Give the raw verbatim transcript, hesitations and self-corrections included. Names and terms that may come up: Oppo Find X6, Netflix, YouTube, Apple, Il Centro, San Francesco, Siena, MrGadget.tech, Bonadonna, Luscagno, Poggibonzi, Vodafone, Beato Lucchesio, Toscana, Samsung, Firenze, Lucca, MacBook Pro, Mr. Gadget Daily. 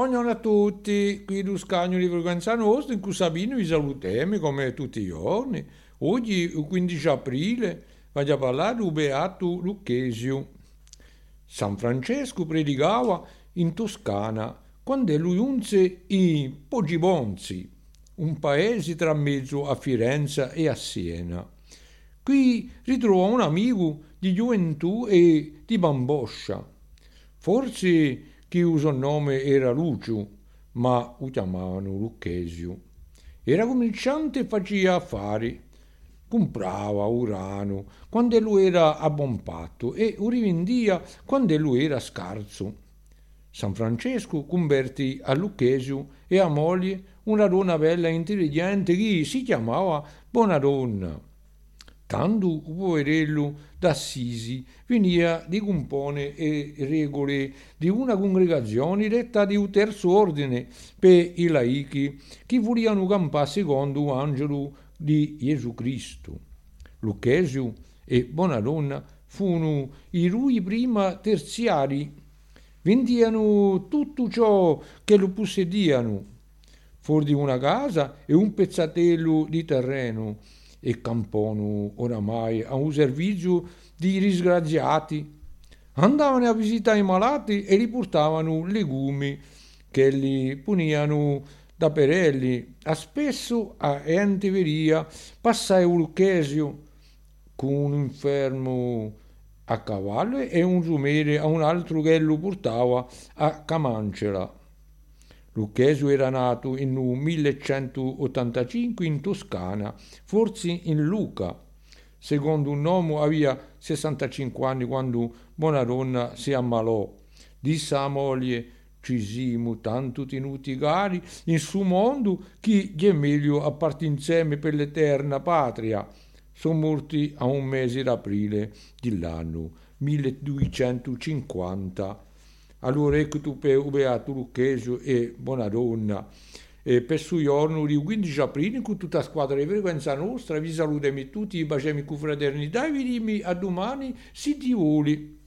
Buongiorno a tutti, qui Luscagno di Frequenza Nostra, in cui Sabino vi salutiamo come tutti i giorni. Oggi, il quindici aprile, voglio parlare di Beato Lucchesio. San Francesco predicava in Toscana quando lui giunse in Poggibonzi, un paese tra mezzo a Firenze e a Siena. Qui ritrovò un amico di gioventù e di bamboscia. Forse chi usò il nome era Lucio, ma lo chiamavano Lucchesio. Era commerciante e faceva affari. Comprava urano quando lui era a buon patto e lo rivendia quando lui era scarso. San Francesco convertì a Lucchesio e a moglie una donna bella e intelligente che si chiamava Bonadonna. Tanto un poverello d'Assisi veniva di compone e regole di una congregazione detta di un terzo ordine per i laici che volevano campare secondo l'angelo di Gesù Cristo. Lucchesio e Bonadonna furono i lui prima terziari. Vendiano tutto ciò che lo possedevano, fuori di una casa e un pezzatello di terreno, e campano oramai a un servizio di disgraziati. Andavano a visitare i malati e li portavano legumi che li ponevano da perelli. A spesso a Enteveria passai un Lucchesio con un infermo a cavallo e un giumere a un altro che lo portava a Camancera. Lucchesio era nato in millecentottantacinque in Toscana, forse in Lucca. Secondo un nome aveva sessantacinque anni quando Bonadonna si ammalò. Disse a moglie: ci siamo tanto tenuti cari in suo mondo che gli è meglio a partire insieme per l'eterna patria. Sono morti a un mese d'aprile dell'anno milleduecentocinquanta. Allora ecco tu per Beato Lucchesio e Bonadonna. E per suo giorno di quindici aprile con tutta la squadra di Frequenza Nostra vi salutiamo tutti, baciamo con fraternità e vi dimiamo a domani se ti vuole.